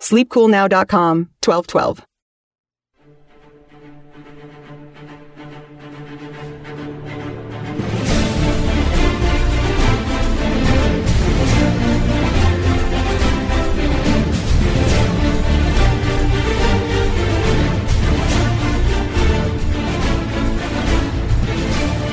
sleepcoolnow.com 1212.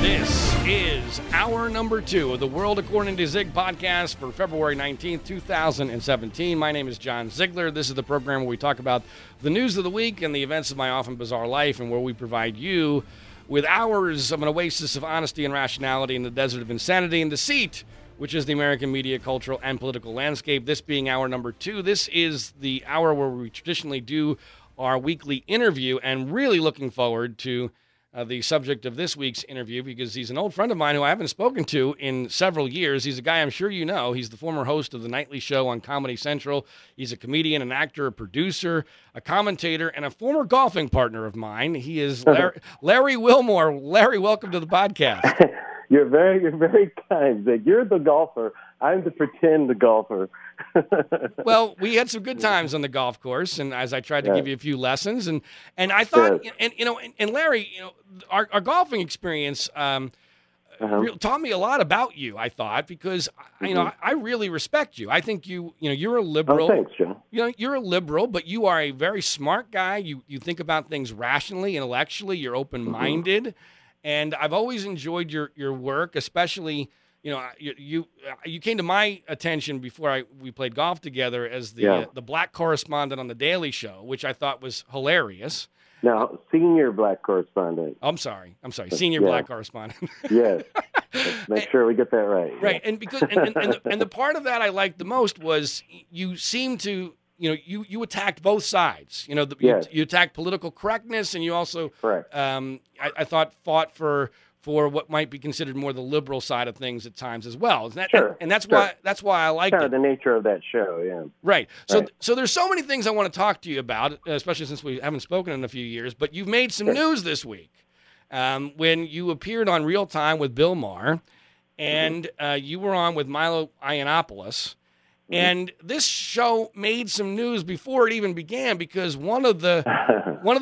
This is hour number 2 of the World According to Zig podcast for February 19th, 2017. My name is John Ziegler. This is the program where we talk about the news of the week and the events of my often bizarre life, and where we provide you with hours of an oasis of honesty and rationality in the desert of insanity and deceit, which is the American media, cultural, and political landscape. This being hour number 2. This is the hour where we traditionally do our weekly interview, and really looking forward to the subject of this week's interview, because he's an old friend of mine who I haven't spoken to in several years. He's a guy I'm sure you know. He's the former host of The Nightly Show on Comedy Central. He's a comedian, an actor, a producer, a commentator, and a former golfing partner of mine. He is Larry Wilmore. Larry, welcome to the podcast. You're very kind. You're the golfer. I'm the pretend golfer. Well, we had some good times on the golf course, and as I tried to give you a few lessons, and I thought, and Larry, our golfing experience taught me a lot about you. I thought, because I really respect you. I think you're a liberal. Oh, thanks, John. You're a liberal, but you are a very smart guy. You think about things rationally, intellectually. You're open-minded. Mm-hmm. And I've always enjoyed your work, especially, you came to my attention before we played golf together as the black correspondent on The Daily Show, which I thought was hilarious. Now, senior black correspondent. I'm sorry, senior black correspondent. Yes. Make sure we get that right. Right, yeah. And because and the part of that I liked the most was you seemed to, you attacked both sides. You attacked political correctness, and you also, I thought, fought for what might be considered more the liberal side of things at times as well. That's why I like it. Kind of the nature of that show, yeah. Right. So there's so many things I want to talk to you about, especially since we haven't spoken in a few years. But you've made some news this week when you appeared on Real Time with Bill Maher, and you were on with Milo Yiannopoulos. And this show made some news before it even began, because one of the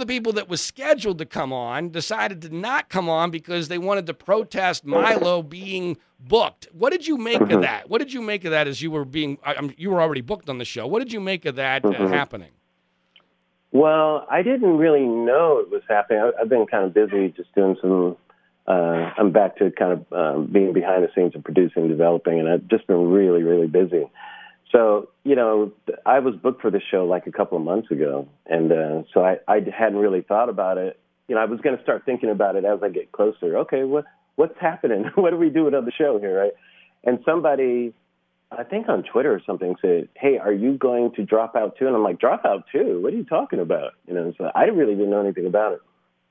people that was scheduled to come on decided to not come on because they wanted to protest Milo being booked. What did you make of that? What did you make of that as you were already booked on the show? What did you make of that happening? Well, I didn't really know it was happening. I've been kind of busy just doing some. I'm back to kind of being behind the scenes and producing, developing, and I've just been really, really busy. So, I was booked for this show like a couple of months ago, and so I hadn't really thought about it. I was going to start thinking about it as I get closer. Okay, what's happening? What are we doing on the show here, right? And somebody, I think on Twitter or something, said, hey, are you going to drop out too? And I'm like, drop out too? What are you talking about? So I really didn't know anything about it.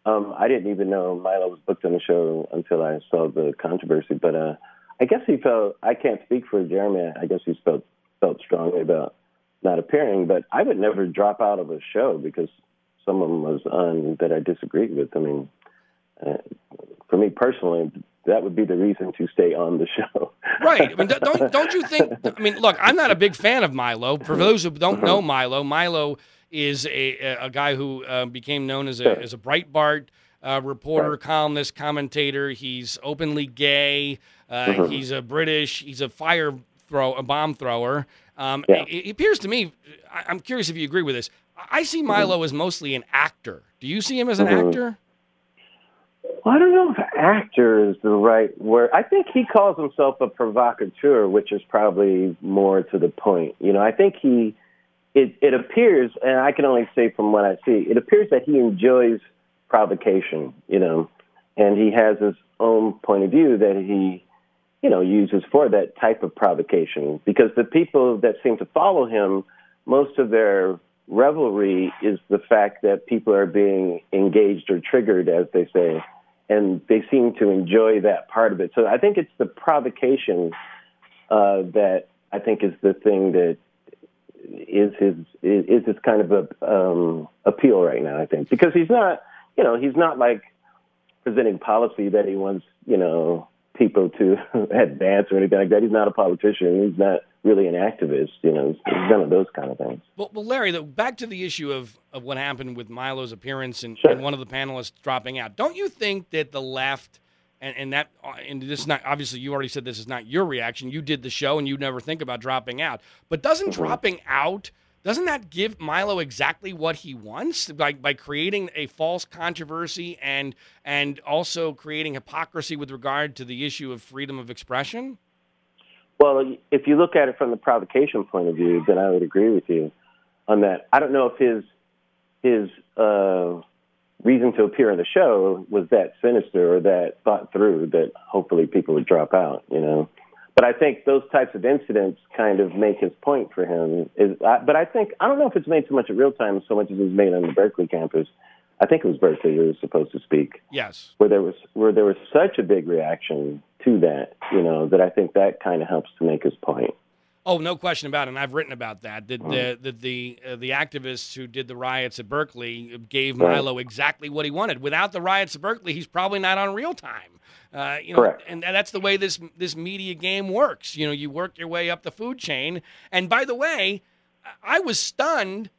I didn't even know Milo was booked on the show until I saw the controversy, but I guess he felt, I can't speak for Jeremy, I guess he felt strongly about not appearing, but I would never drop out of a show because someone was on that I disagreed with. I mean, for me personally, that would be the reason to stay on the show. Right. I mean, don't you think, look, I'm not a big fan of Milo. For those who don't know Milo is a guy who became known as a Breitbart reporter, columnist, commentator. He's openly gay. He's a British. He's a a bomb thrower. It appears to me, I'm curious if you agree with this, I see Milo as mostly an actor. Do you see him as an actor? Well, I don't know if actor is the right word. I think he calls himself a provocateur, which is probably more to the point. You know, I think he, it appears, and I can only say from what I see, it appears that he enjoys provocation, you know, and he has his own point of view that he, you know, uses for that type of provocation. Because the people that seem to follow him, most of their revelry is the fact that people are being engaged or triggered, as they say, and they seem to enjoy that part of it. So I think it's the provocation that I think is the thing that is his kind of a appeal right now, I think, because he's not, you know, he's not like presenting policy that he wants, you know, people to advance or anything like that. He's not a politician. He's not really an activist, you know, it's none of those kind of things. Well, Larry, back to the issue of what happened with Milo's appearance and, and one of the panelists dropping out. Don't you think that the left, and this is not, obviously you already said this is not your reaction, you did the show and you never think about dropping out, but doesn't dropping out, doesn't that give Milo exactly what he wants by creating a false controversy and also creating hypocrisy with regard to the issue of freedom of expression? Well, if you look at it from the provocation point of view, then I would agree with you on that. I don't know if his reason to appear on the show was that sinister or that thought through that hopefully people would drop out, you know. But I think those types of incidents kind of make his point for him. But I think, I don't know if it's made so much at Real Time so much as it was made on the Berkeley campus. I think it was Berkeley who was supposed to speak. Yes. Where there was such a big reaction to that, you know, that I think that kind of helps to make his point. Oh, no question about it, and I've written about that, the activists who did the riots at Berkeley gave Milo exactly what he wanted. Without the riots at Berkeley, he's probably not on Real Time. You know, and that's the way this media game works. You know, you work your way up the food chain. And by the way, I was stunned.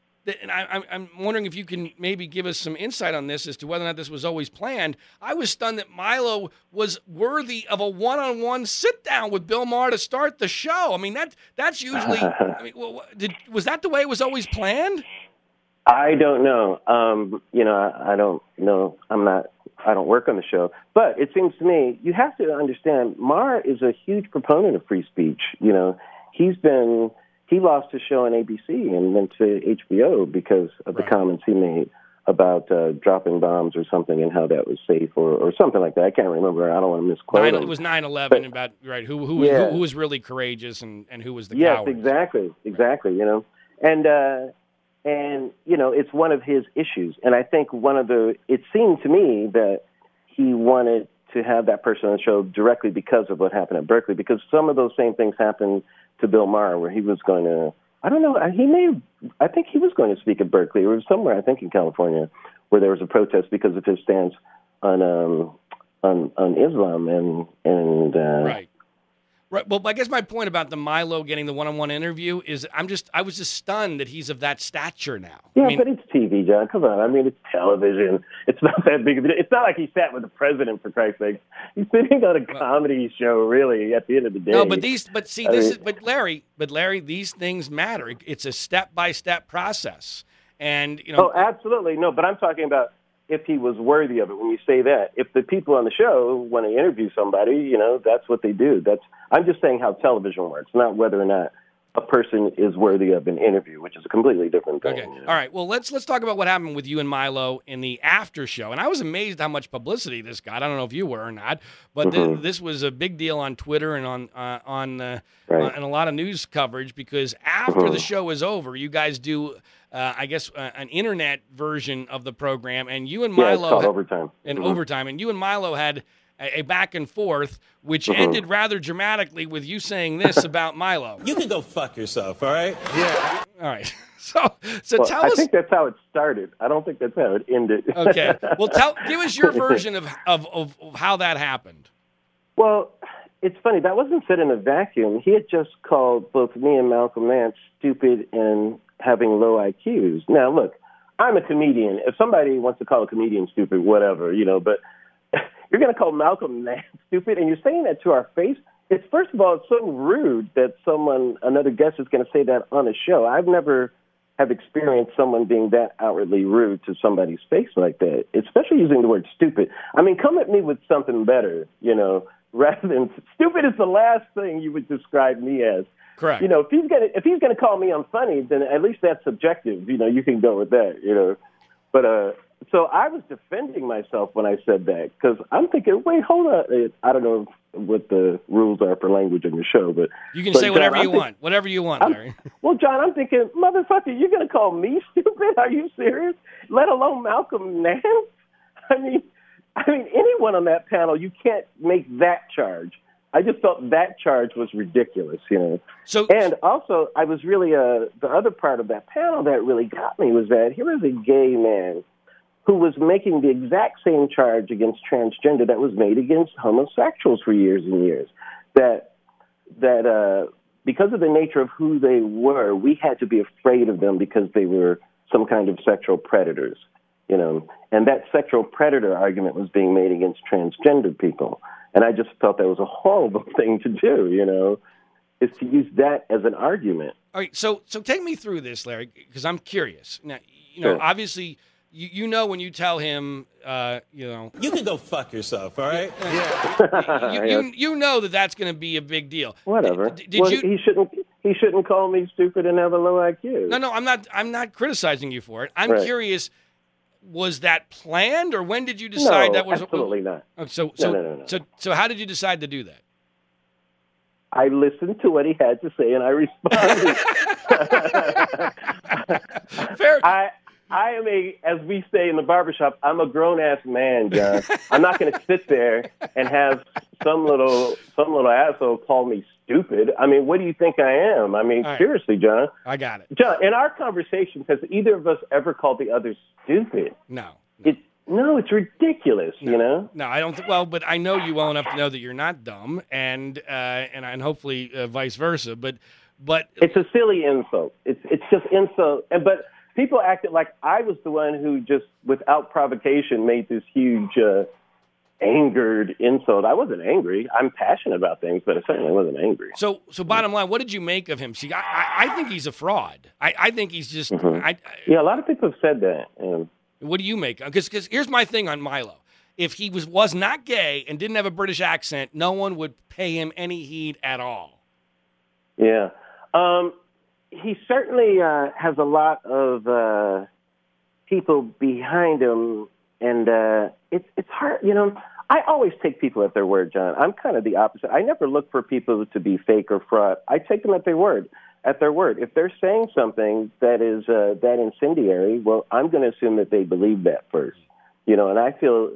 And I'm wondering if you can maybe give us some insight on this as to whether or not this was always planned. I was stunned that Milo was worthy of a one-on-one sit-down with Bill Maher to start the show. I mean, that's usually... I mean, was that the way it was always planned? I don't know. You know, I don't know. I don't work on the show. But it seems to me, you have to understand, Maher is a huge proponent of free speech. You know, he lost his show on ABC and went to HBO because of the comments he made about dropping bombs or something and how that was safe or something like that. I can't remember. I don't want to misquote him. It was 9/11 about who was really courageous and who was the coward. Yes, exactly. You know, and you know, it's one of his issues. And I think it seemed to me that he wanted to have that person on the show directly because of what happened at Berkeley, because some of those same things happened to Bill Maher, where he was going to, I don't know, I think he was going to speak at Berkeley or somewhere, I think in California, where there was a protest because of his stance on Islam Right. Well, I guess my point about the Milo getting the one-on-one interview is I was just stunned that he's of that stature now. Yeah, I mean, but it's TV, John. Come on. I mean, it's television. It's not that big of a deal. It's not like he sat with the president, for Christ's sake. He's sitting on a comedy show, really, at the end of the day. No, Larry, these things matter. It's a step-by-step process. And, you know. Oh, absolutely. No, but I'm talking about if he was worthy of it. When you say that, if the people on the show want to interview somebody, you know, that's what they do. I'm just saying how television works, not whether or not a person is worthy of an interview, which is a completely different thing. Okay. You know? All right. Well, let's talk about what happened with you and Milo in the after show. And I was amazed how much publicity this got. I don't know if you were or not, but this was a big deal on Twitter and on a lot of news coverage, because after the show is over, you guys do an internet version of the program, and you and Milo it's called Overtime. Overtime, and you and Milo had a back and forth, which ended rather dramatically with you saying this about Milo. You can go fuck yourself, all right? Yeah. All right. So tell us. I think that's how it started. I don't think that's how it ended. Okay. Well, give us your version of how that happened. Well, it's funny. That wasn't said in a vacuum. He had just called both me and Malcolm Nance stupid and having low IQs. Now, look, I'm a comedian. If somebody wants to call a comedian stupid, whatever, you know, but you're going to call Malcolm Nance stupid, and you're saying that to our face? It's, first of all, it's so rude that another guest is going to say that on a show. I've never have experienced someone being that outwardly rude to somebody's face like that, especially using the word stupid. I mean, come at me with something better, you know, rather than stupid is the last thing you would describe me as. Correct. You know, if he's gonna call me unfunny, then at least that's subjective. You know, you can go with that. You know, but so I was defending myself when I said that because I'm thinking, wait, hold on. I don't know what the rules are for language in the show, but you can say whatever you want, whatever you want, Larry. Well, John, I'm thinking, motherfucker, you're gonna call me stupid? Are you serious? Let alone Malcolm Nance? I mean, anyone on that panel, you can't make that charge. I just thought that charge was ridiculous, you know. So, and also, I was really the other part of that panel that really got me was that here was a gay man who was making the exact same charge against transgender that was made against homosexuals for years and years. That because of the nature of who they were, we had to be afraid of them because they were some kind of sexual predators, you know. And that sexual predator argument was being made against transgender people. And I just thought that was a horrible thing to do, you know, is to use that as an argument. All right, so take me through this, Larry, because I'm curious. Now, you know, sure. Obviously, you know when you tell him, you know. You can go fuck yourself, all right? Yeah. You know that's going to be a big deal. Whatever. He shouldn't call me stupid and have a low IQ. No, I'm not criticizing you for it. I'm curious. Was that planned, or when did you decide that was absolutely not? No. So how did you decide to do that? I listened to what he had to say, and I responded. Fair. I am as we say in the barbershop, I'm a grown ass man, John. I'm not going to sit there and have some little asshole call me stupid. I mean, what do you think I am? I mean, right. Seriously, John. I got it. John, in our conversations, has either of us ever called the other stupid? No. It's ridiculous, you know? No, I don't. Well, but I know you well enough to know that you're not dumb, and hopefully vice versa. But it's a silly insult. It's just insult. But people acted like I was the one who just, without provocation, made this huge... angered insult. I wasn't angry. I'm passionate about things, but I certainly wasn't angry. So bottom line, what did you make of him? See, I think he's a fraud. I think he's just... Mm-hmm. Yeah, a lot of people have said that. What do you make? Because here's my thing on Milo. If he was not gay and didn't have a British accent, no one would pay him any heed at all. Yeah. He certainly has a lot of people behind him. And it's hard, you know, I always take people at their word, John. I'm kind of the opposite. I never look for people to be fake or fraud. I take them at their word. If they're saying something that is that incendiary, well, I'm going to assume that they believe that first. You know, and I feel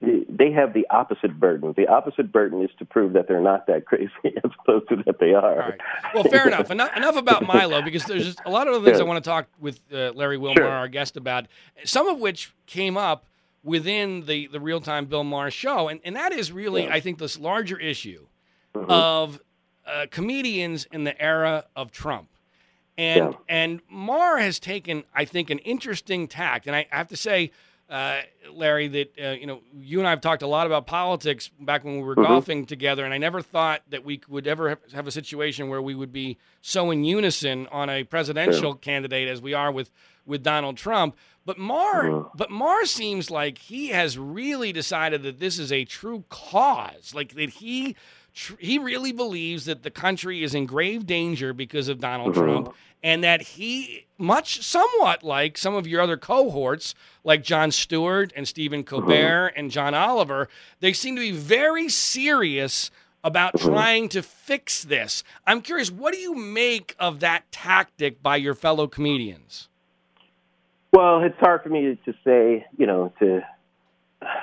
they have the opposite burden. The opposite burden is to prove that they're not that crazy as opposed to that they are. All right. Well, fair enough. Enough about Milo, because there's just a lot of other things I want to talk with Larry Wilmore, our guest, about, some of which came up within the real-time Bill Maher show. And that is really, I think, this larger issue of comedians in the era of Trump. And Maher has taken, I think, an interesting tact. And I have to say, Larry, that you and I have talked a lot about politics back when we were golfing together, and I never thought that we would ever have a situation where we would be so in unison on a presidential candidate as we are with Donald Trump. But Maher seems like he has really decided that this is a true cause, like that he really believes that the country is in grave danger because of Donald Trump, and that he, much somewhat like some of your other cohorts, like Jon Stewart and Stephen Colbert and John Oliver, they seem to be very serious about trying to fix this. I'm curious, what do you make of that tactic by your fellow comedians? Well, it's hard for me to say, you know, to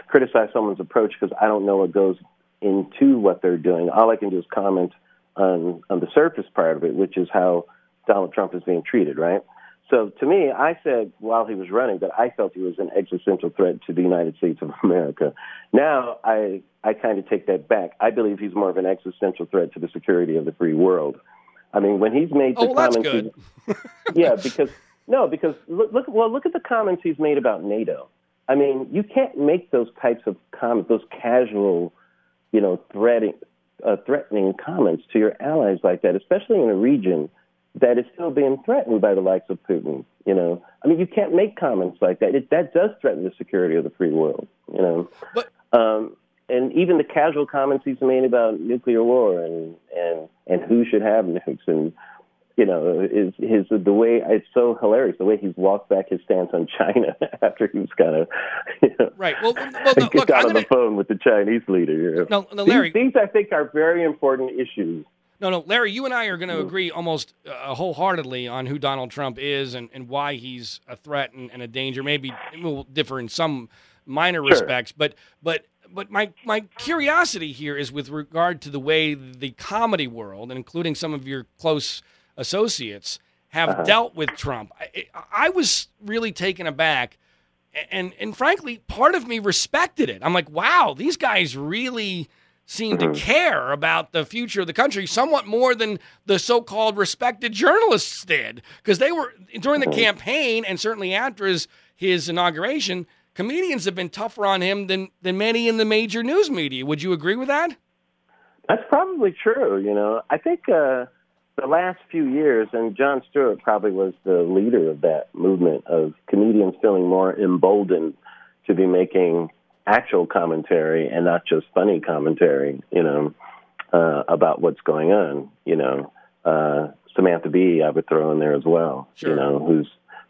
criticize someone's approach because I don't know what goes into what they're doing. All I can do is comment on the surface part of it, which is how Donald Trump is being treated, right? So to me, I said while he was running that I felt he was an existential threat to the United States of America. Now I kind of take that back. I believe he's more of an existential threat to the security of the free world. I mean, when he's made the comments... That's good. because look at the comments he's made about NATO. I mean, you can't make those types of comments, those casual, you know, threatening comments to your allies like that, especially in a region that is still being threatened by the likes of Putin, you know. I mean, you can't make comments like that. That does threaten the security of the free world, you know. But, and even the casual comments he's made about nuclear war and who should have nukes and, you know, his the way it's so hilarious, the way he's walked back his stance on China after he was kind of, you know, right. Well, no, look, I'm on the phone with the Chinese leader. You know? No, Larry. These, I think, are very important issues. No, Larry, you and I are going to agree almost wholeheartedly on who Donald Trump is and why he's a threat and a danger. Maybe we'll differ in some minor respects, but my curiosity here is with regard to the way the comedy world, and including some of your close associates, have dealt with Trump. I was really taken aback, and frankly, part of me respected it. I'm like, wow, these guys really seem to care about the future of the country somewhat more than the so-called respected journalists did, because they were, during the campaign and certainly after his inauguration, comedians have been tougher on him than many in the major news media. Would you agree with that? That's probably true, you know. I think the last few years, and Jon Stewart probably was the leader of that movement of comedians feeling more emboldened to be making actual commentary and not just funny commentary, you know, about what's going on, you know. Samantha Bee, I would throw in there as well, sure, you know,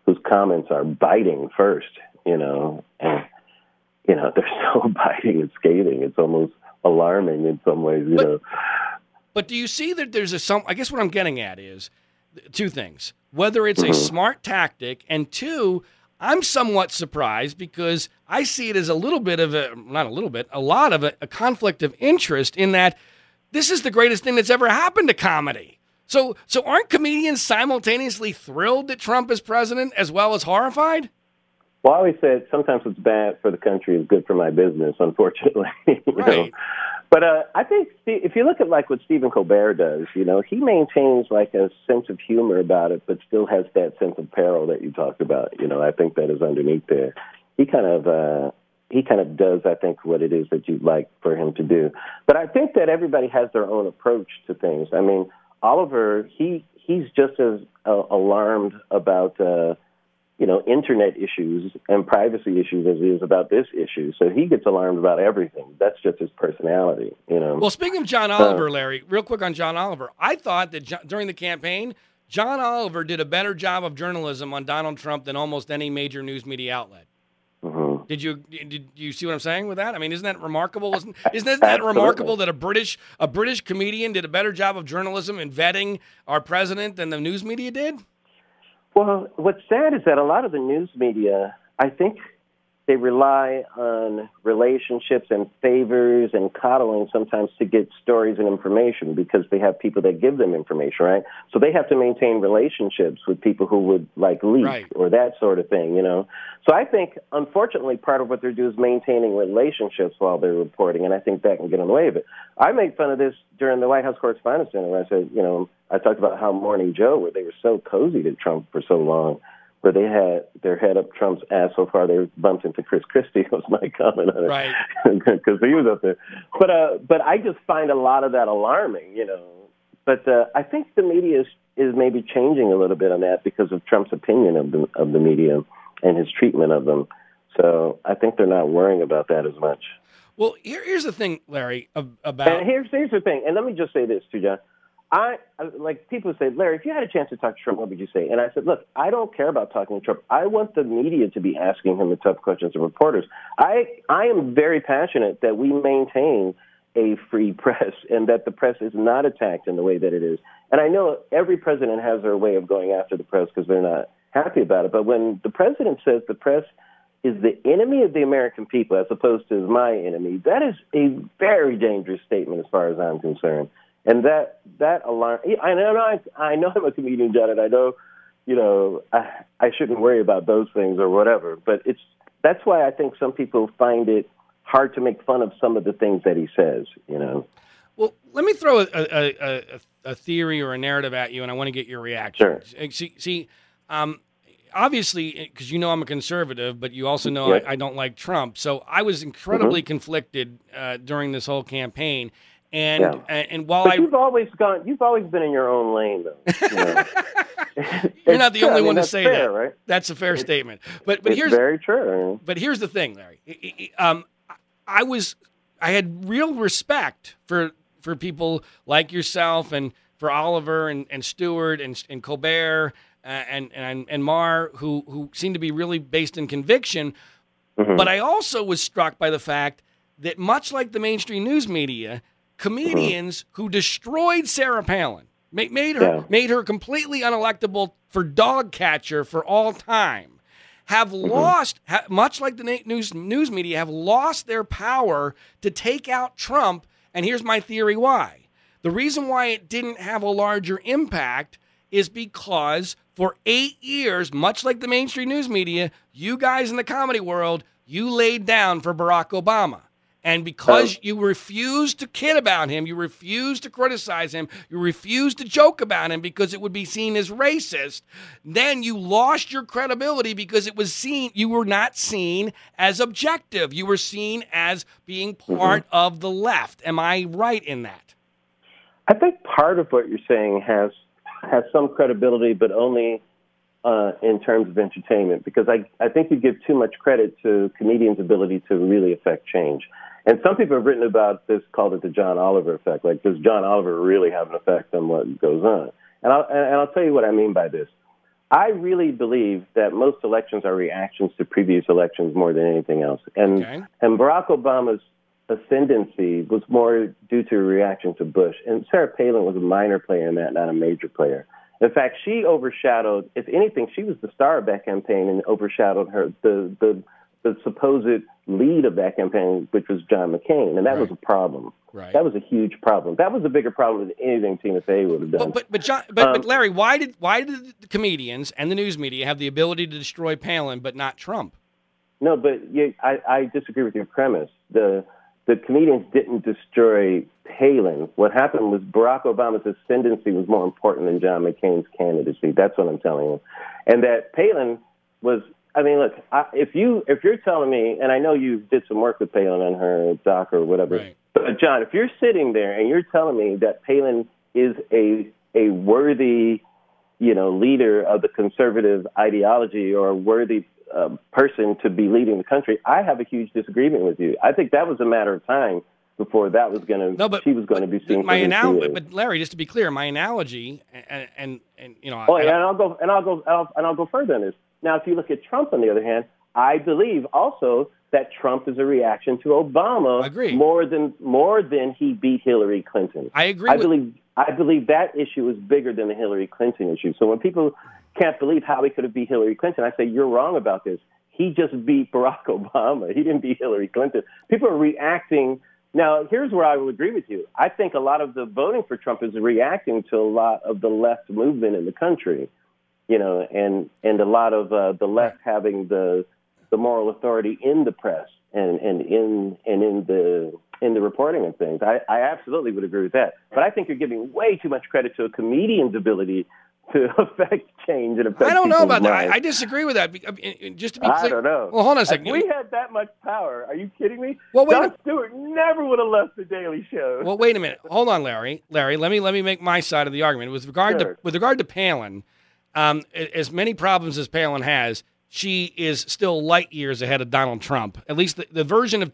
whose comments are biting first, you know, and, you know, they're so biting and scathing. It's almost alarming in some ways, you know. But do you see that there's I guess what I'm getting at is two things. Whether it's a smart tactic, and two, I'm somewhat surprised because I see it as a little bit of a conflict of interest in that this is the greatest thing that's ever happened to comedy. So aren't comedians simultaneously thrilled that Trump is president as well as horrified? Well, I always said sometimes what's bad for the country is good for my business, unfortunately. Right. But I think if you look at like what Stephen Colbert does, you know, he maintains like a sense of humor about it, but still has that sense of peril that you talked about. You know, I think that is underneath there. He kind of does, I think, what it is that you'd like for him to do. But I think that everybody has their own approach to things. I mean, Oliver, he's just as alarmed about you know, internet issues and privacy issues as he is about this issue. So he gets alarmed about everything. That's just his personality, you know. Well, speaking of John Oliver, Larry, real quick on John Oliver, I thought that during the campaign, John Oliver did a better job of journalism on Donald Trump than almost any major news media outlet. Mm-hmm. Did you see what I'm saying with that? I mean, isn't that remarkable? Isn't that remarkable that a British comedian did a better job of journalism and vetting our president than the news media did? Well, what's sad is that a lot of the news media, I think they rely on relationships and favors and coddling sometimes to get stories and information because they have people that give them information, right? So they have to maintain relationships with people who would like leak, right, or that sort of thing, you know? So I think, unfortunately, part of what they're doing is maintaining relationships while they're reporting, and I think that can get in the way of it. I made fun of this during the White House Correspondents' Dinner where I said, you know, I talked about how Morning Joe, where they were so cozy to Trump for so long, where they had their head up Trump's ass so far they bumped into Chris Christie, was my comment on it. Right. Because he was up there. But I just find a lot of that alarming, you know. But I think the media is maybe changing a little bit on that because of Trump's opinion of the media and his treatment of them. So I think they're not worrying about that as much. Well, here's the thing, Larry, about... And here's the thing, and let me just say this too, John. Like people say, Larry, if you had a chance to talk to Trump, what would you say? And I said, look, I don't care about talking to Trump. I want the media to be asking him the tough questions of reporters. I am very passionate that we maintain a free press and that the press is not attacked in the way that it is. And I know every president has their way of going after the press because they're not happy about it. But when the president says the press is the enemy of the American people as opposed to my enemy, that is a very dangerous statement as far as I'm concerned. And that alarm. I know I'm a comedian, John, and I know, you know, I shouldn't worry about those things or whatever. But that's why I think some people find it hard to make fun of some of the things that he says, you know. Well, let me throw a theory or a narrative at you, and I want to get your reaction. Sure. See, obviously, because you know I'm a conservative, but you also know, right, I don't like Trump. So I was incredibly conflicted during this whole campaign. And while but you've always been in your own lane, though. You know? You're not the only one to say fair, that. Right? That's a fair statement. But here's very true. But here's the thing, Larry. I had real respect for people like yourself and for Oliver and Stewart and Colbert and Maher who seemed to be really based in conviction. Mm-hmm. But I also was struck by the fact that much like the mainstream news media. Comedians who destroyed Sarah Palin, made her completely unelectable for dog catcher for all time, have lost, much like the news media, have lost their power to take out Trump. And here's my theory why. The reason why it didn't have a larger impact is because for 8 years, much like the mainstream news media, you guys in the comedy world, you laid down for Barack Obama. And because you refuse to kid about him, you refuse to criticize him, you refuse to joke about him because it would be seen as racist, then you lost your credibility because it was seen, you were not seen as objective. You were seen as being part of the left. Am I right in that? I think part of what you're saying has some credibility, but only in terms of entertainment, because I think you give too much credit to comedians' ability to really affect change. And some people have written about this, called it the John Oliver effect. Like, does John Oliver really have an effect on what goes on? And I'll tell you what I mean by this. I really believe that most elections are reactions to previous elections more than anything else. And Barack Obama's ascendancy was more due to a reaction to Bush. And Sarah Palin was a minor player in that, not a major player. In fact, she overshadowed, if anything, she was the star of that campaign and overshadowed her, the supposed lead of that campaign, which was John McCain, and that was a problem. Right. That was a huge problem. That was a bigger problem than anything Tina Fey would have done. But Larry, why did the comedians and the news media have the ability to destroy Palin but not Trump? No, but I disagree with your premise. The comedians didn't destroy Palin. What happened was Barack Obama's ascendancy was more important than John McCain's candidacy. That's what I'm telling you. And that Palin was, I mean, look, if you're telling me, and I know you did some work with Palin on her doc or whatever, right. But John, if you're sitting there and you're telling me that Palin is a worthy, you know, leader of the conservative ideology or a worthy person to be leading the country, I have a huge disagreement with you. I think that was a matter of time before that was going to. No, but she was going to be seen. But Larry, just to be clear, my analogy, and you know. I'll go further on this. Now, if you look at Trump, on the other hand, I believe also that Trump is a reaction to Obama. Agree. more than he beat Hillary Clinton. I agree. I believe that issue is bigger than the Hillary Clinton issue. So when people can't believe how he could have beat Hillary Clinton, I say, you're wrong about this. He just beat Barack Obama. He didn't beat Hillary Clinton. People are reacting. Now, here's where I will agree with you. I think a lot of the voting for Trump is reacting to a lot of the left movement in the country, you know, and a lot of the left having the moral authority in the press and in the reporting of things. I absolutely would agree with that. But I think you're giving way too much credit to a comedian's ability to affect change and affect. I don't know about that. I disagree with that. Just to be clear, I don't know. Well, hold on a second. If we had that much power, are you kidding me? Well, Jon Stewart never would have left The Daily Show. Well, wait a minute. Hold on, Larry. Let me make my side of the argument with regard to Palin. As many problems as Palin has, she is still light years ahead of Donald Trump. At least the version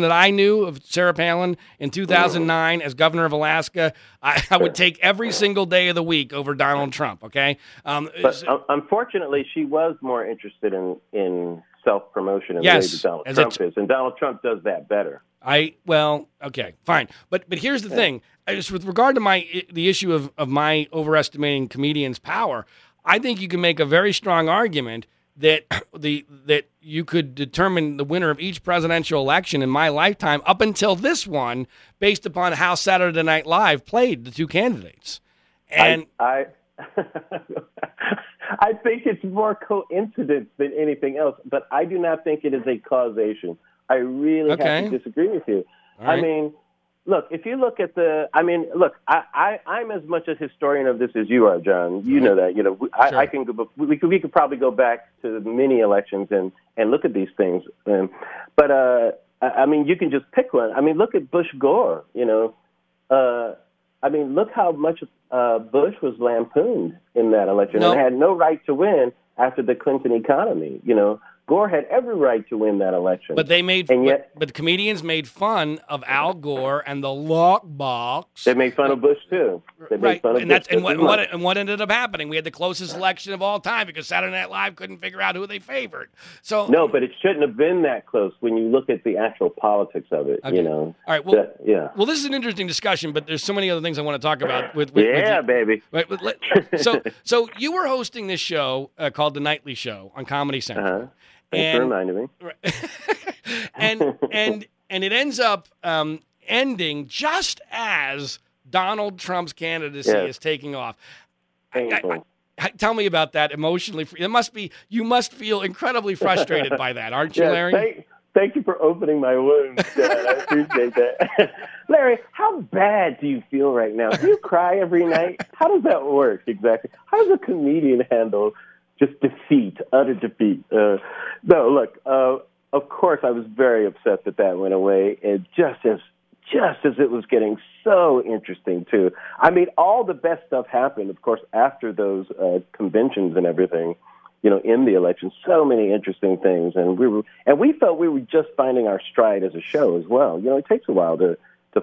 that I knew of Sarah Palin in 2009 as governor of Alaska, I would take every single day of the week over Donald Trump. Okay, but unfortunately, she was more interested in self-promotion in the way that Donald Trump is, and Donald Trump does that better. Okay, fine. But here's the thing: just with regard to the issue of my overestimating comedians' power, I think you can make a very strong argument that you could determine the winner of each presidential election in my lifetime up until this one based upon how Saturday Night Live played the two candidates. And I think it's more coincidence than anything else, but I do not think it is a causation. I really have to disagree with you. Right. I mean, look, if you look at I'm as much a historian of this as you are, John. You know that. You know, we could probably go back to many elections and look at these things. But, I mean, you can just pick one. I mean, look at Bush Gore, you know. I mean, look how much Bush was lampooned in that election. No. And had no right to win after the Clinton economy. You know, Gore had every right to win that election. But they made, and yet, but comedians made fun of Al Gore and the lockbox. They made fun of Bush too. They made fun of Bush. And what ended up happening? We had the closest election of all time because Saturday Night Live couldn't figure out who they favored. So no, but it shouldn't have been that close when you look at the actual politics of it. Okay. You know. All right. Well, well, this is an interesting discussion, but there's so many other things I want to talk about. So you were hosting this show called The Nightly Show on Comedy Central. Uh-huh. Thanks for reminding me. and it ends up ending just as Donald Trump's candidacy is taking off. Tell me about that emotionally. It must be, you must feel incredibly frustrated by that, aren't you, Larry? Thank you for opening my wounds, Dad. I appreciate that. Larry, how bad do you feel right now? Do you cry every night? How does that work exactly? How does a comedian handle just defeat, utter defeat? No, look, of course I was very upset that went away, and just as it was getting so interesting, too. I mean, all the best stuff happened, of course, after those conventions and everything, you know, in the election. So many interesting things, and we felt we were just finding our stride as a show as well. You know, it takes a while to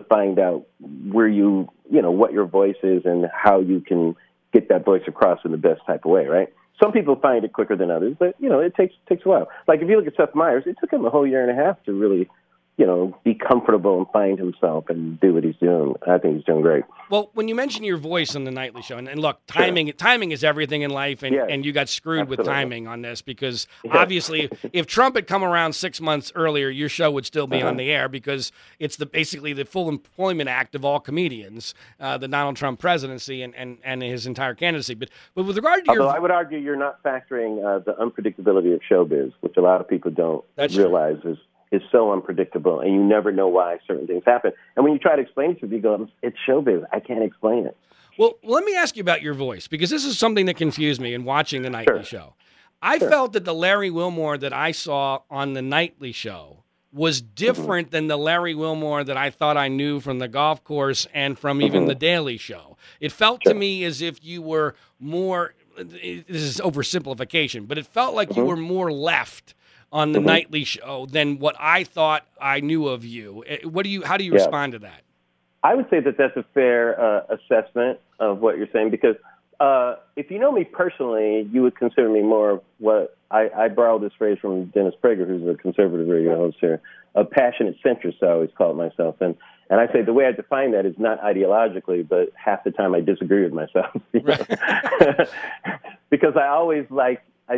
find out where you know, what your voice is and how you can get that voice across in the best type of way, right? Some people find it quicker than others, but, you know, it takes a while. Like, if you look at Seth Meyers, it took him a whole 1.5 years to really, you know, be comfortable and find himself and do what he's doing. I think he's doing great. Well, when you mention your voice on The Nightly Show, and look, timing is everything in life, and you got screwed with timing on this because, obviously, if Trump had come around 6 months earlier, your show would still be on the air because it's basically the full employment act of all comedians, the Donald Trump presidency and his entire candidacy. But with regard to I would argue you're not factoring the unpredictability of showbiz, which a lot of people don't realize is so unpredictable, and you never know why certain things happen. And when you try to explain it to people, it's showbiz. I can't explain it. Well, let me ask you about your voice, because this is something that confused me in watching The Nightly Show. I felt that the Larry Wilmore that I saw on The Nightly Show was different than the Larry Wilmore that I thought I knew from the golf course and from even The Daily Show. It felt to me as if you were more, this is oversimplification, but it felt like you were more left on the Nightly Show than what I thought I knew of you. How do you respond to that? I would say that's a fair assessment of what you're saying, because if you know me personally, you would consider me more of what I borrow this phrase from Dennis Prager, who's a conservative radio host here, a passionate centrist, I always call it myself. And I say the way I define that is not ideologically, but half the time I disagree with myself. Because I always I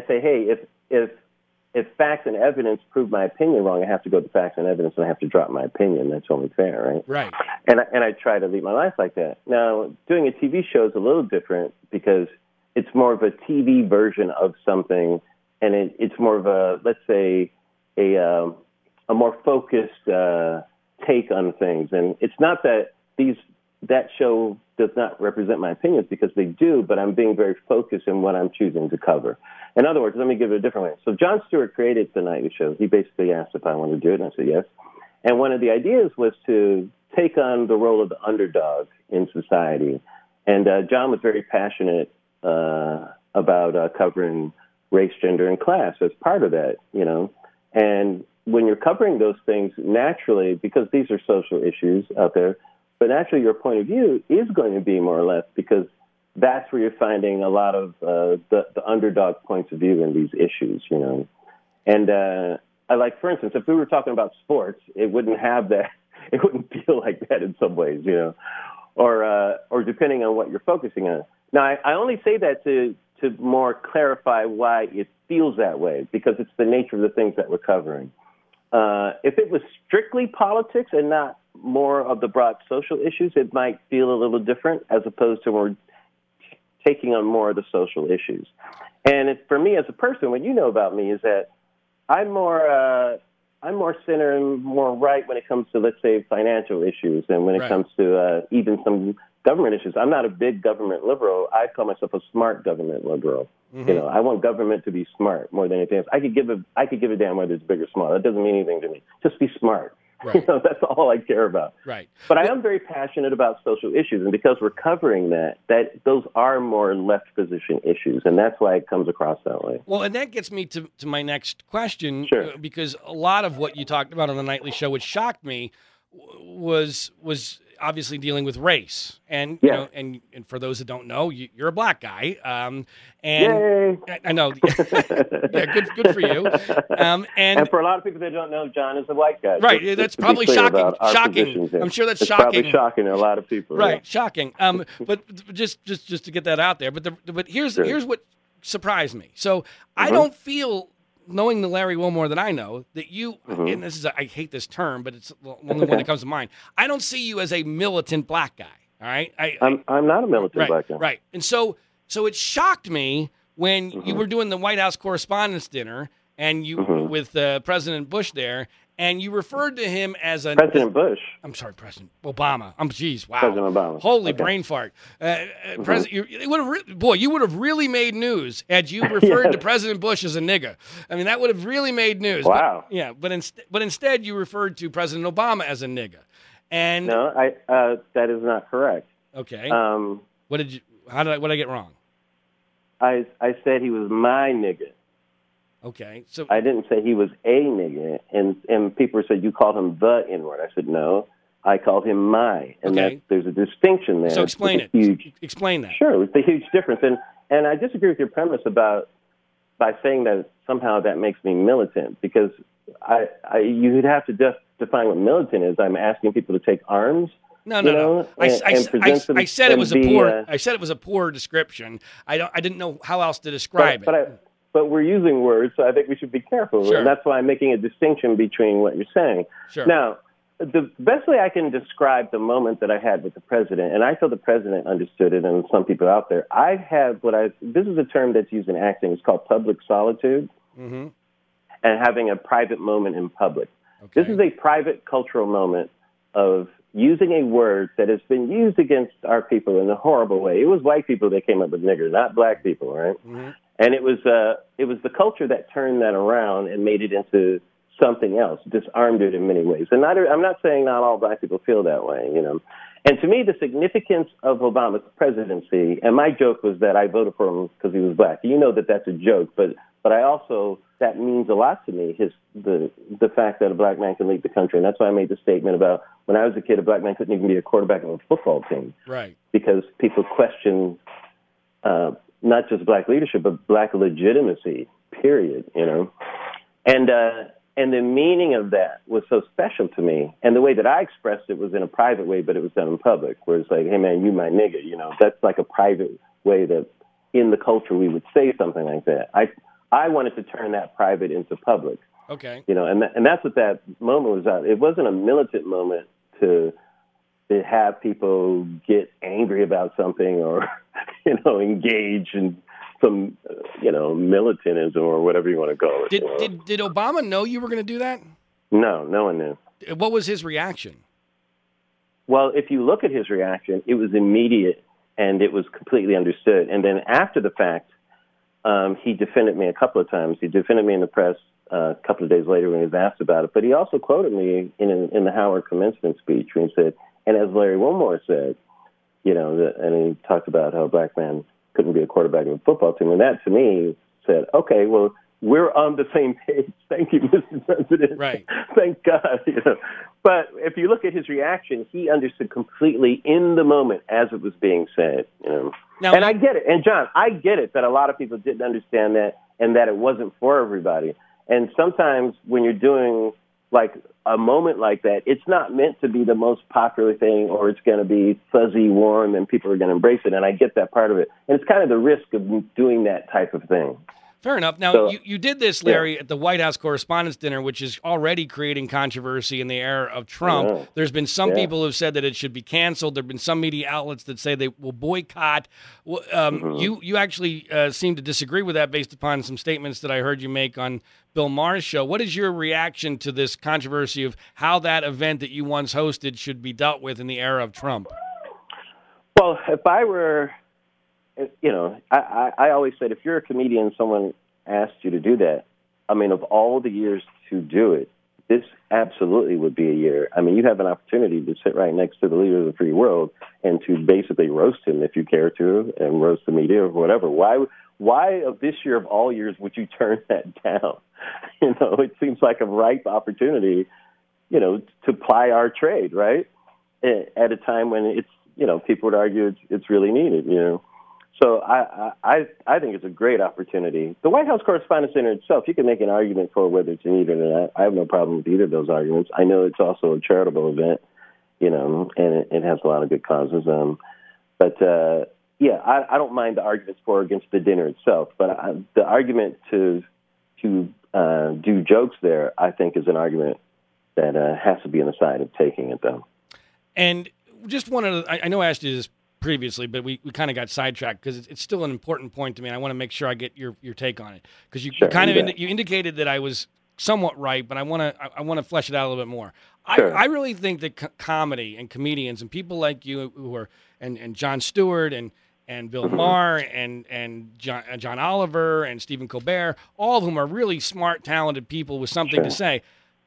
say, hey, if facts and evidence prove my opinion wrong, I have to go to facts and evidence, and I have to drop my opinion. That's only fair, right? Right. And I try to lead my life like that. Now, doing a TV show is a little different because it's more of a TV version of something, and it's more of a, let's say, a more focused take on things. And it's not that that show does not represent my opinions, because they do, but I'm being very focused in what I'm choosing to cover. In other words, let me give it a different way. So Jon Stewart created The Nightly Show. He basically asked if I wanted to do it, and I said yes. And one of the ideas was to take on the role of the underdog in society. And Jon was very passionate about covering race, gender, and class as part of that, you know. And when you're covering those things, naturally, because these are social issues out there, but actually, your point of view is going to be more or less, because that's where you're finding a lot of the underdog points of view in these issues, you know. And I like, for instance, if we were talking about sports, it wouldn't have that. It wouldn't feel like that in some ways, you know, or depending on what you're focusing on. Now, I only say that to more clarify why it feels that way, because it's the nature of the things that we're covering. If it was strictly politics and not more of the broad social issues, it might feel a little different, as opposed to we're taking on more of the social issues. And for me as a person, what you know about me is that I'm more center and more right when it comes to, let's say, financial issues, and when it comes to even some government issues. I'm not a big government liberal. I call myself a smart government liberal. You know, I want government to be smart more than anything else. I could give a damn whether it's big or small. That doesn't mean anything to me. Just be smart. Right. You know, that's all I care about. Right. But I am very passionate about social issues, and because we're covering that those are more left position issues, and that's why it comes across that way. Well, and that gets me to my next question, sure. Because a lot of what you talked about on The Nightly Show, which shocked me, was obviously dealing with race. And yeah. You know, and for those that don't know, you're a black guy. And yay. I know. Yeah, good for you. And for a lot of people that don't know, John is a white guy. Right. Just, that's probably shocking. I'm sure that's shocking. Probably shocking to a lot of people. Right. Yeah. Shocking. But just to get that out there. But here's sure. Here's what surprised me. So I don't feel, knowing the Larry Wilmore that I know, that you, and this is, I hate this term, but it's the only one that comes to mind. I don't see you as a militant black guy. All right. I'm not a militant black guy. Right. And so it shocked me when you were doing the White House Correspondents' Dinner and you with President Bush there, and you referred to him as a President Bush. I'm sorry, President Obama. Geez, wow. President Obama. Holy brain fart. You would have really made news had you referred to President Bush as a nigga. I mean, that would have really made news. Wow. But, yeah, but instead you referred to President Obama as a nigga. And no, I that is not correct. Okay. What did I get wrong? I said he was my nigga. Okay, so I didn't say he was a nigga, and people said you called him the N-word. I said no, I called him my, and there's a distinction there. So explain it. Explain that. Sure, it's a huge difference, and I disagree with your premise by saying that somehow that makes me militant, because you'd have to just define what militant is. I'm asking people to take arms. No. I said it was a poor description. I didn't know how else to describe it. But we're using words, so I think we should be careful. Sure. And that's why I'm making a distinction between what you're saying. Sure. Now, the best way I can describe the moment that I had with the president, and I feel the president understood it and some people out there, this is a term that's used in acting. It's called public solitude and having a private moment in public. Okay. This is a private cultural moment of using a word that has been used against our people in a horrible way. It was white people that came up with nigger, not black people, right? Mm-hmm. And it was the culture that turned that around and made it into something else, disarmed it in many ways. And I'm not saying not all black people feel that way, you know. And to me, the significance of Obama's presidency, and my joke was that I voted for him because he was black. You know that that's a joke, but I also, that means a lot to me, the fact that a black man can lead the country. And that's why I made the statement about when I was a kid, a black man couldn't even be a quarterback of a football team. Right. Because people question not just black leadership, but black legitimacy, period, you know. And the meaning of that was so special to me. And the way that I expressed it was in a private way, but it was done in public, where it's like, hey, man, you my nigga, you know. That's like a private way that in the culture we would say something like that. I wanted to turn that private into public. Okay. You know, and that's what that moment was about. It wasn't a militant moment to have people get angry about something or, you know, engage in some, you know, militantism or whatever you want to call it. Did Obama know you were going to do that? No, no one knew. What was his reaction? Well, if you look at his reaction, it was immediate and it was completely understood. And then after the fact, he defended me a couple of times. He defended me in the press a couple of days later when he was asked about it. But he also quoted me in the Howard commencement speech when he said, and as Larry Wilmore said, you know, and he talked about how a black man couldn't be a quarterback of a football team. And that, to me, said, okay, well, we're on the same page. Thank you, Mr. President. Right. Thank God. You know? But if you look at his reaction, he understood completely in the moment as it was being said. You know? And I get it. And, John, I get it that a lot of people didn't understand that and that it wasn't for everybody. And sometimes when you're doing, like, a moment like that, it's not meant to be the most popular thing or it's going to be fuzzy, warm, and people are going to embrace it. And I get that part of it. And it's kind of the risk of doing that type of thing. Fair enough. Now, so, you did this, Larry, at the White House Correspondents' Dinner, which is already creating controversy in the era of Trump. Yeah. There's been some people who've said that it should be canceled. There have been some media outlets that say they will boycott. You actually seem to disagree with that based upon some statements that I heard you make on Bill Maher's show. What is your reaction to this controversy of how that event that you once hosted should be dealt with in the era of Trump? Well, if I were... You know, I always said, if you're a comedian, someone asked you to do that. I mean, of all the years to do it, this absolutely would be a year. I mean, you have an opportunity to sit right next to the leader of the free world and to basically roast him if you care to, and roast the media or whatever. Why of this year of all years would you turn that down? You know, it seems like a ripe opportunity, you know, to ply our trade, right? At a time when it's, you know, people would argue it's really needed, you know. So I think it's a great opportunity. The White House Correspondents' Dinner itself, you can make an argument for whether it's needed or not. I have no problem with either of those arguments. I know it's also a charitable event, you know, and it has a lot of good causes. But I don't mind the arguments for or against the dinner itself. But the argument to do jokes there, I think, is an argument that has to be on the side of taking it, though. And just wanted to, I know I asked you this previously, but we kind of got sidetracked because it's still an important point to me, and I want to make sure I get your take on it, because you indicated that I was somewhat right, but I want to flesh it out a little bit more. Sure. I really think that comedy and comedians and people like you who are and Jon Stewart and Bill Maher and John Oliver and Stephen Colbert, all of whom are really smart, talented people with something to say,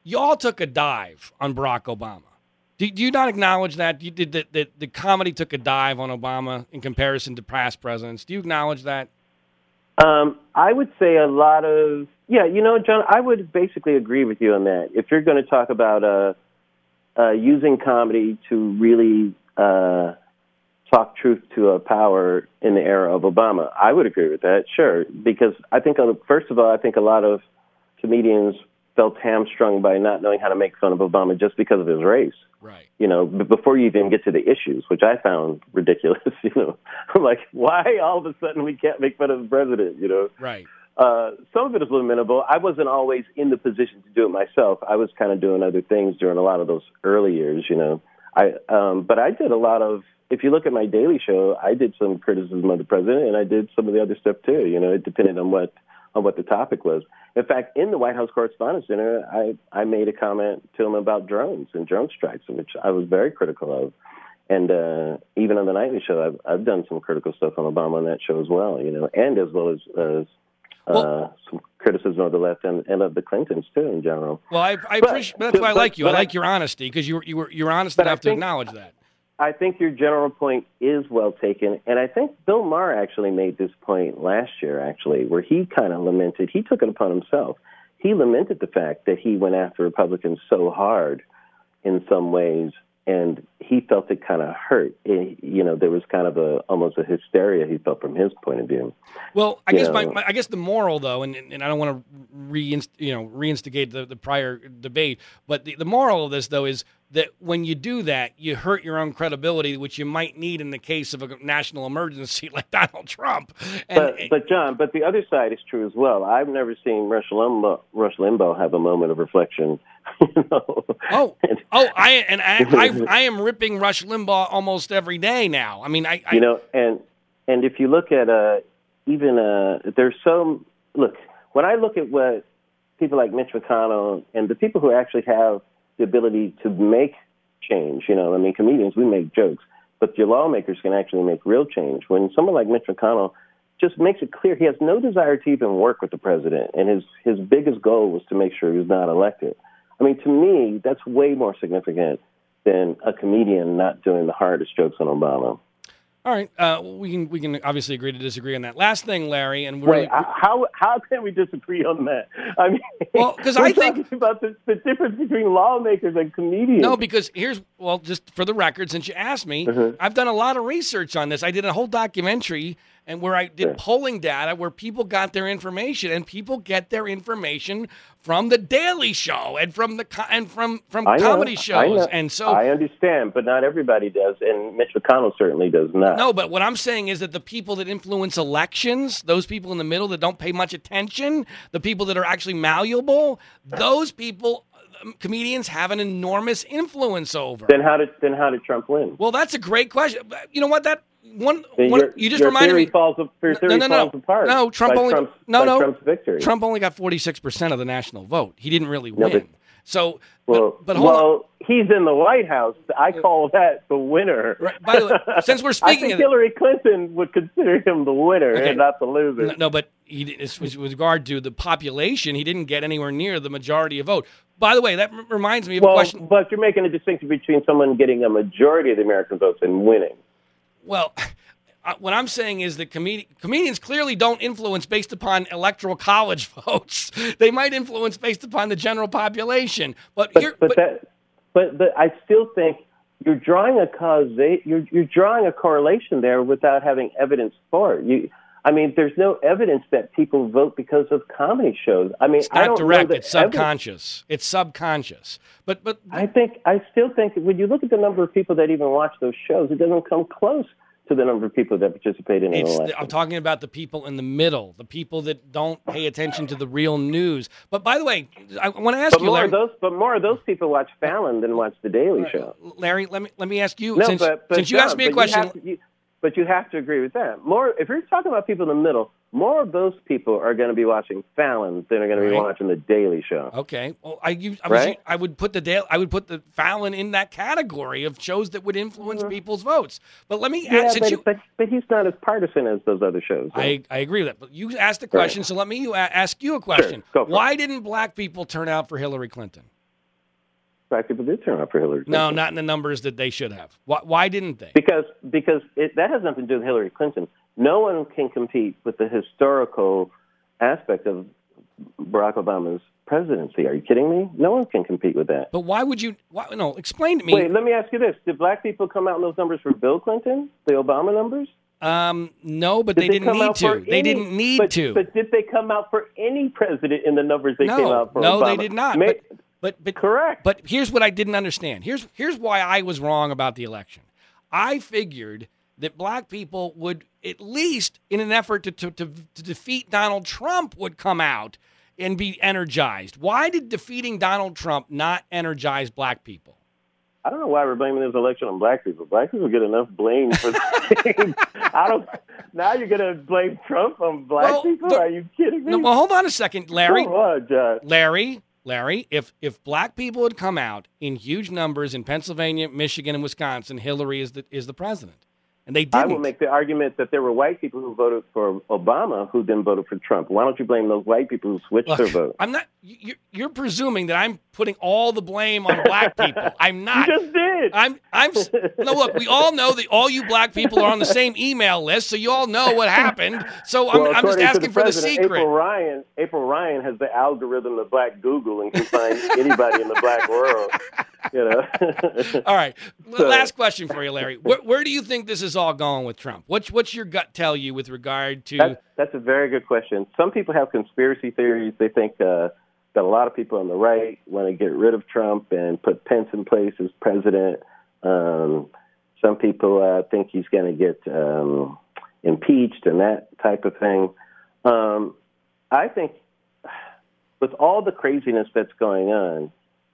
y'all took a dive on Barack Obama. Do you not acknowledge that? That the comedy took a dive on Obama in comparison to past presidents. Do you acknowledge that? I would say a lot of... Yeah, you know, John, I would basically agree with you on that. If you're going to talk about using comedy to really talk truth to a power in the era of Obama, I would agree with that, sure. Because I think, first of all, I think a lot of comedians felt hamstrung by not knowing how to make fun of Obama just because of his race. Right. You know, before you even get to the issues, which I found ridiculous, you know. I'm like, why all of a sudden we can't make fun of the president, you know? Right. Some of it is lamentable. I wasn't always in the position to do it myself. I was kind of doing other things during a lot of those early years, you know. But I did a lot of, if you look at my Daily Show, I did some criticism of the president, and I did some of the other stuff too, you know. It depended on what the topic was. In fact, in the White House Correspondents' Dinner, I made a comment to him about drones and drone strikes, which I was very critical of. And even on The Nightly Show, I've done some critical stuff on Obama on that show as well, you know, and as well as some criticism of the left and of the Clintons, too, in general. Well, I appreciate, that's why I like you. I like your honesty, because you're honest enough to acknowledge that. I think your general point is well taken, and I think Bill Maher actually made this point last year, actually, where he kind of lamented, he took it upon himself. He lamented the fact that he went after Republicans so hard in some ways, and he felt it kind of hurt. You know, there was kind of almost a hysteria he felt from his point of view. Well, I guess I guess the moral, though, and I don't want to reinstigate the prior debate, but the moral of this, though, is that when you do that, you hurt your own credibility, which you might need in the case of a national emergency like Donald Trump. But the other side is true as well. I've never seen Rush Limbaugh have a moment of reflection. You know? I am ripping Rush Limbaugh almost every day now. I mean, I you know, and if you look at when I look at what people like Mitch McConnell and the people who actually have the ability to make change. You know, I mean, comedians, we make jokes, but your lawmakers can actually make real change. When someone like Mitch McConnell just makes it clear he has no desire to even work with the president, and his biggest goal was to make sure he was not elected. I mean, to me, that's way more significant than a comedian not doing the hardest jokes on Obama. All right, we can obviously agree to disagree on that. Last thing, Larry, and wait, how can we disagree on that? I mean, well, because I think about the difference between lawmakers and comedians. No, because just for the record, since you asked me, I've done a lot of research on this. I did a whole documentary and where I did polling data where people got their information, and people get their information from The Daily Show and from comedy shows. And so I understand, but not everybody does, and Mitch McConnell certainly does not. No, but what I'm saying is that the people that influence elections, those people in the middle that don't pay much attention, the people that are actually malleable, those people comedians have an enormous influence over. Then how did Trump win? Well, that's a great question. You know what, that One, you just your reminded theory me. Falls, your theory no, no, no. falls apart. No, Trump by only Trump's, no, no. Trump's victory. Trump only got 46% of the national vote. He didn't really win. So, well, he's in the White House. I call that the winner. Right. By the way, since we're speaking, I think Hillary Clinton would consider him the winner and not the loser. No, but he, with regard to the population, he didn't get anywhere near the majority of vote. By the way, that reminds me of a question. But you're making a distinction between someone getting a majority of the American votes and winning. Well, what I'm saying is that comedians clearly don't influence based upon electoral college votes. They might influence based upon the general population. But I still think you're drawing a you're drawing a correlation there without having evidence for it. I mean, there's no evidence that people vote because of comedy shows. I mean, it's not direct. It's subconscious. It's subconscious. But I still think when you look at the number of people that even watch those shows, it doesn't come close to the number of people that participate in an election. I'm talking about the people in the middle, the people that don't pay attention to the real news. But by the way, I want to ask you, Larry. More of those people watch Fallon than watch The Daily Show. Larry, let me ask you. No, since you asked me a question. But you have to agree with that. If you're talking about people in the middle, more of those people are going to be watching Fallon than are going to be watching The Daily Show. Okay. Well, I would put the Fallon in that category of shows that would influence people's votes. But let me ask but he's not as partisan as those other shows. Right? I agree with that. But you asked the question, so let me ask you a question. Sure. Why didn't black people turn out for Hillary Clinton? Black people did turn out for Hillary Clinton. No, not in the numbers that they should have. Why didn't they? Because that has nothing to do with Hillary Clinton. No one can compete with the historical aspect of Barack Obama's presidency. Are you kidding me? No one can compete with that. But why would you? No, explain to me. Wait, let me ask you this. Did black people come out in those numbers for Bill Clinton, the Obama numbers? No, but they didn't need to. They didn't need to. But did they come out for any president in the numbers they came out for Obama? No, they did not. But correct. But here's what I didn't understand. Here's why I was wrong about the election. I figured that black people would, at least in an effort to defeat Donald Trump, would come out and be energized. Why did defeating Donald Trump not energize black people? I don't know why we're blaming this election on black people. Black people get enough blame for things. Now you're going to blame Trump on black people? Are you kidding me? No, well, hold on a second, Larry. Come on, John. Larry, if black people had come out in huge numbers in Pennsylvania, Michigan, and Wisconsin, Hillary is the president, and they didn't. I will make the argument that there were white people who voted for Obama who then voted for Trump. Why don't you blame those white people who switched their vote? I'm not. You're presuming that I'm putting all the blame on black people. I'm not. You just did. No, look, we all know that all you black people are on the same email list, so you all know what happened. So I'm just asking for the secret. April Ryan has the algorithm of black Google and can find anybody in the black world. You know. All right. Last question for you, Larry. Where do you think this is all going with Trump? What's your gut tell you with regard to? That's a very good question. Some people have conspiracy theories. They think that a lot of people on the right want to get rid of Trump and put Pence in place as president. Some people think he's going to get impeached and that type of thing. I think with all the craziness that's going on,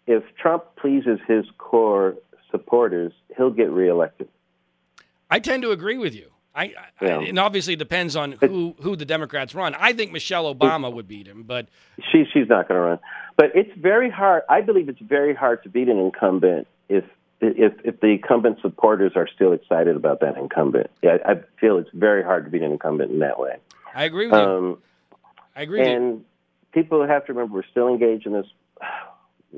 if Trump pleases his core supporters, he'll get reelected. I tend to agree with you. And obviously it depends on who the Democrats run. I think Michelle Obama would beat him, but she's not going to run. But it's very hard. I believe it's very hard to beat an incumbent if the incumbent supporters are still excited about that incumbent. Yeah, I feel it's very hard to beat an incumbent in that way. I agree with you. I agree with you. And people have to remember we're still engaged in this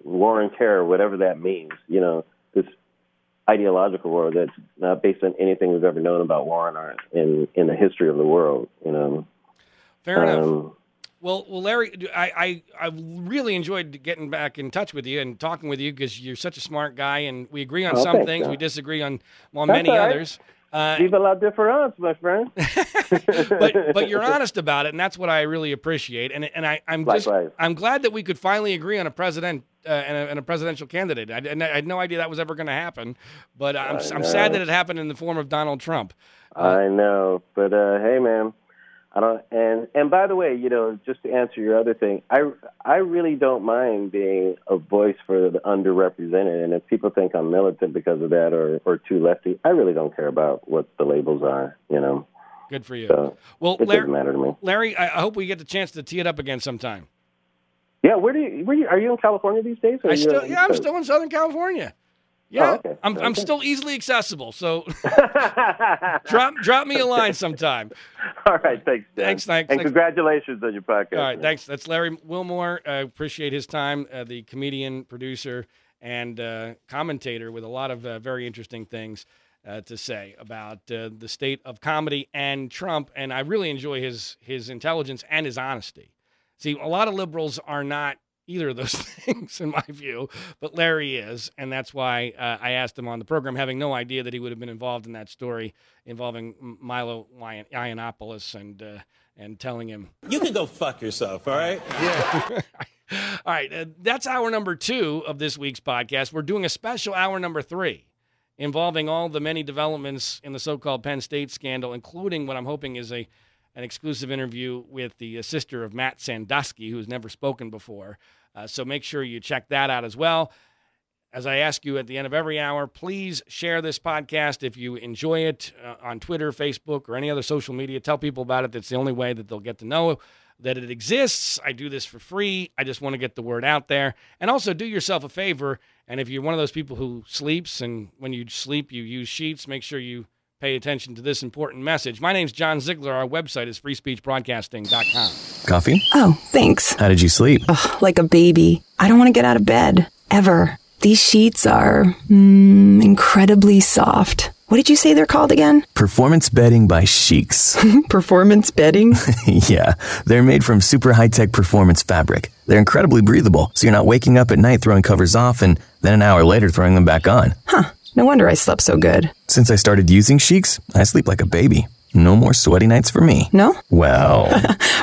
war on terror, whatever that means. You know, this ideological war that's not based on anything we've ever known about war in the history of the world, you know. Fair enough. Well, Larry, I really enjoyed getting back in touch with you and talking with you because you're such a smart guy, and we agree on some things, we disagree on many others. Vive la différence, my friend. but you're honest about it, and that's what I really appreciate. I'm glad that we could finally agree on a president and a presidential candidate. I had no idea that was ever going to happen, but I'm sad that it happened in the form of Donald Trump. I know, but hey, man, I don't. And by the way, you know, just to answer your other thing, I really don't mind being a voice for the underrepresented. And if people think I'm militant because of that or too lefty, I really don't care about what the labels are. You know, good for you. So, well, it doesn't matter to me. Larry, I hope we get the chance to tee it up again sometime. Yeah, where do you are you in California these days? I'm still in Southern California. Yeah, oh, okay. I'm still easily accessible. So drop me a line sometime. All right, thanks, Dan. Thanks. And congratulations on your podcast. All right, thanks. That's Larry Wilmore. I appreciate his time. The comedian, producer, and commentator with a lot of very interesting things to say about the state of comedy and Trump. And I really enjoy his intelligence and his honesty. See, a lot of liberals are not either of those things, in my view, but Larry is, and that's why I asked him on the program, having no idea that he would have been involved in that story involving Milo Yiannopoulos and telling him, "You can go fuck yourself." All right. Yeah. All right. That's hour number 2 of this week's podcast. We're doing a special hour number 3 involving all the many developments in the so-called Penn State scandal, including what I'm hoping is an exclusive interview with the sister of Matt Sandusky, who's never spoken before. So make sure you check that out as well. As I ask you at the end of every hour, please share this podcast if you enjoy it on Twitter, Facebook, or any other social media. Tell people about it. That's the only way that they'll get to know that it exists. I do this for free. I just want to get the word out there. And also do yourself a favor. And if you're one of those people who sleeps, and when you sleep, you use sheets, make sure you pay attention to this important message. My name's John Ziegler. Our website is freespeechbroadcasting.com. Coffee? Oh, thanks. How did you sleep? Ugh, like a baby. I don't want to get out of bed. Ever. These sheets are incredibly soft. What did you say they're called again? Performance bedding by Sheex. Performance bedding? Yeah. They're made from super high-tech performance fabric. They're incredibly breathable, so you're not waking up at night throwing covers off and then an hour later throwing them back on. Huh. No wonder I slept so good. Since I started using Sheex, I sleep like a baby. No more sweaty nights for me. No? Well.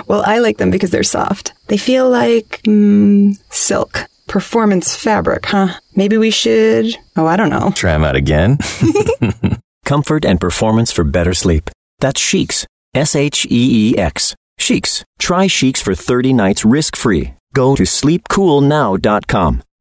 Well, I like them because they're soft. They feel like silk. Performance fabric, huh? Maybe we should... Oh, I don't know. Try them out again. Comfort and performance for better sleep. That's Sheex. S-H-E-E-X. Sheex. Try Sheex for 30 nights risk-free. Go to sleepcoolnow.com.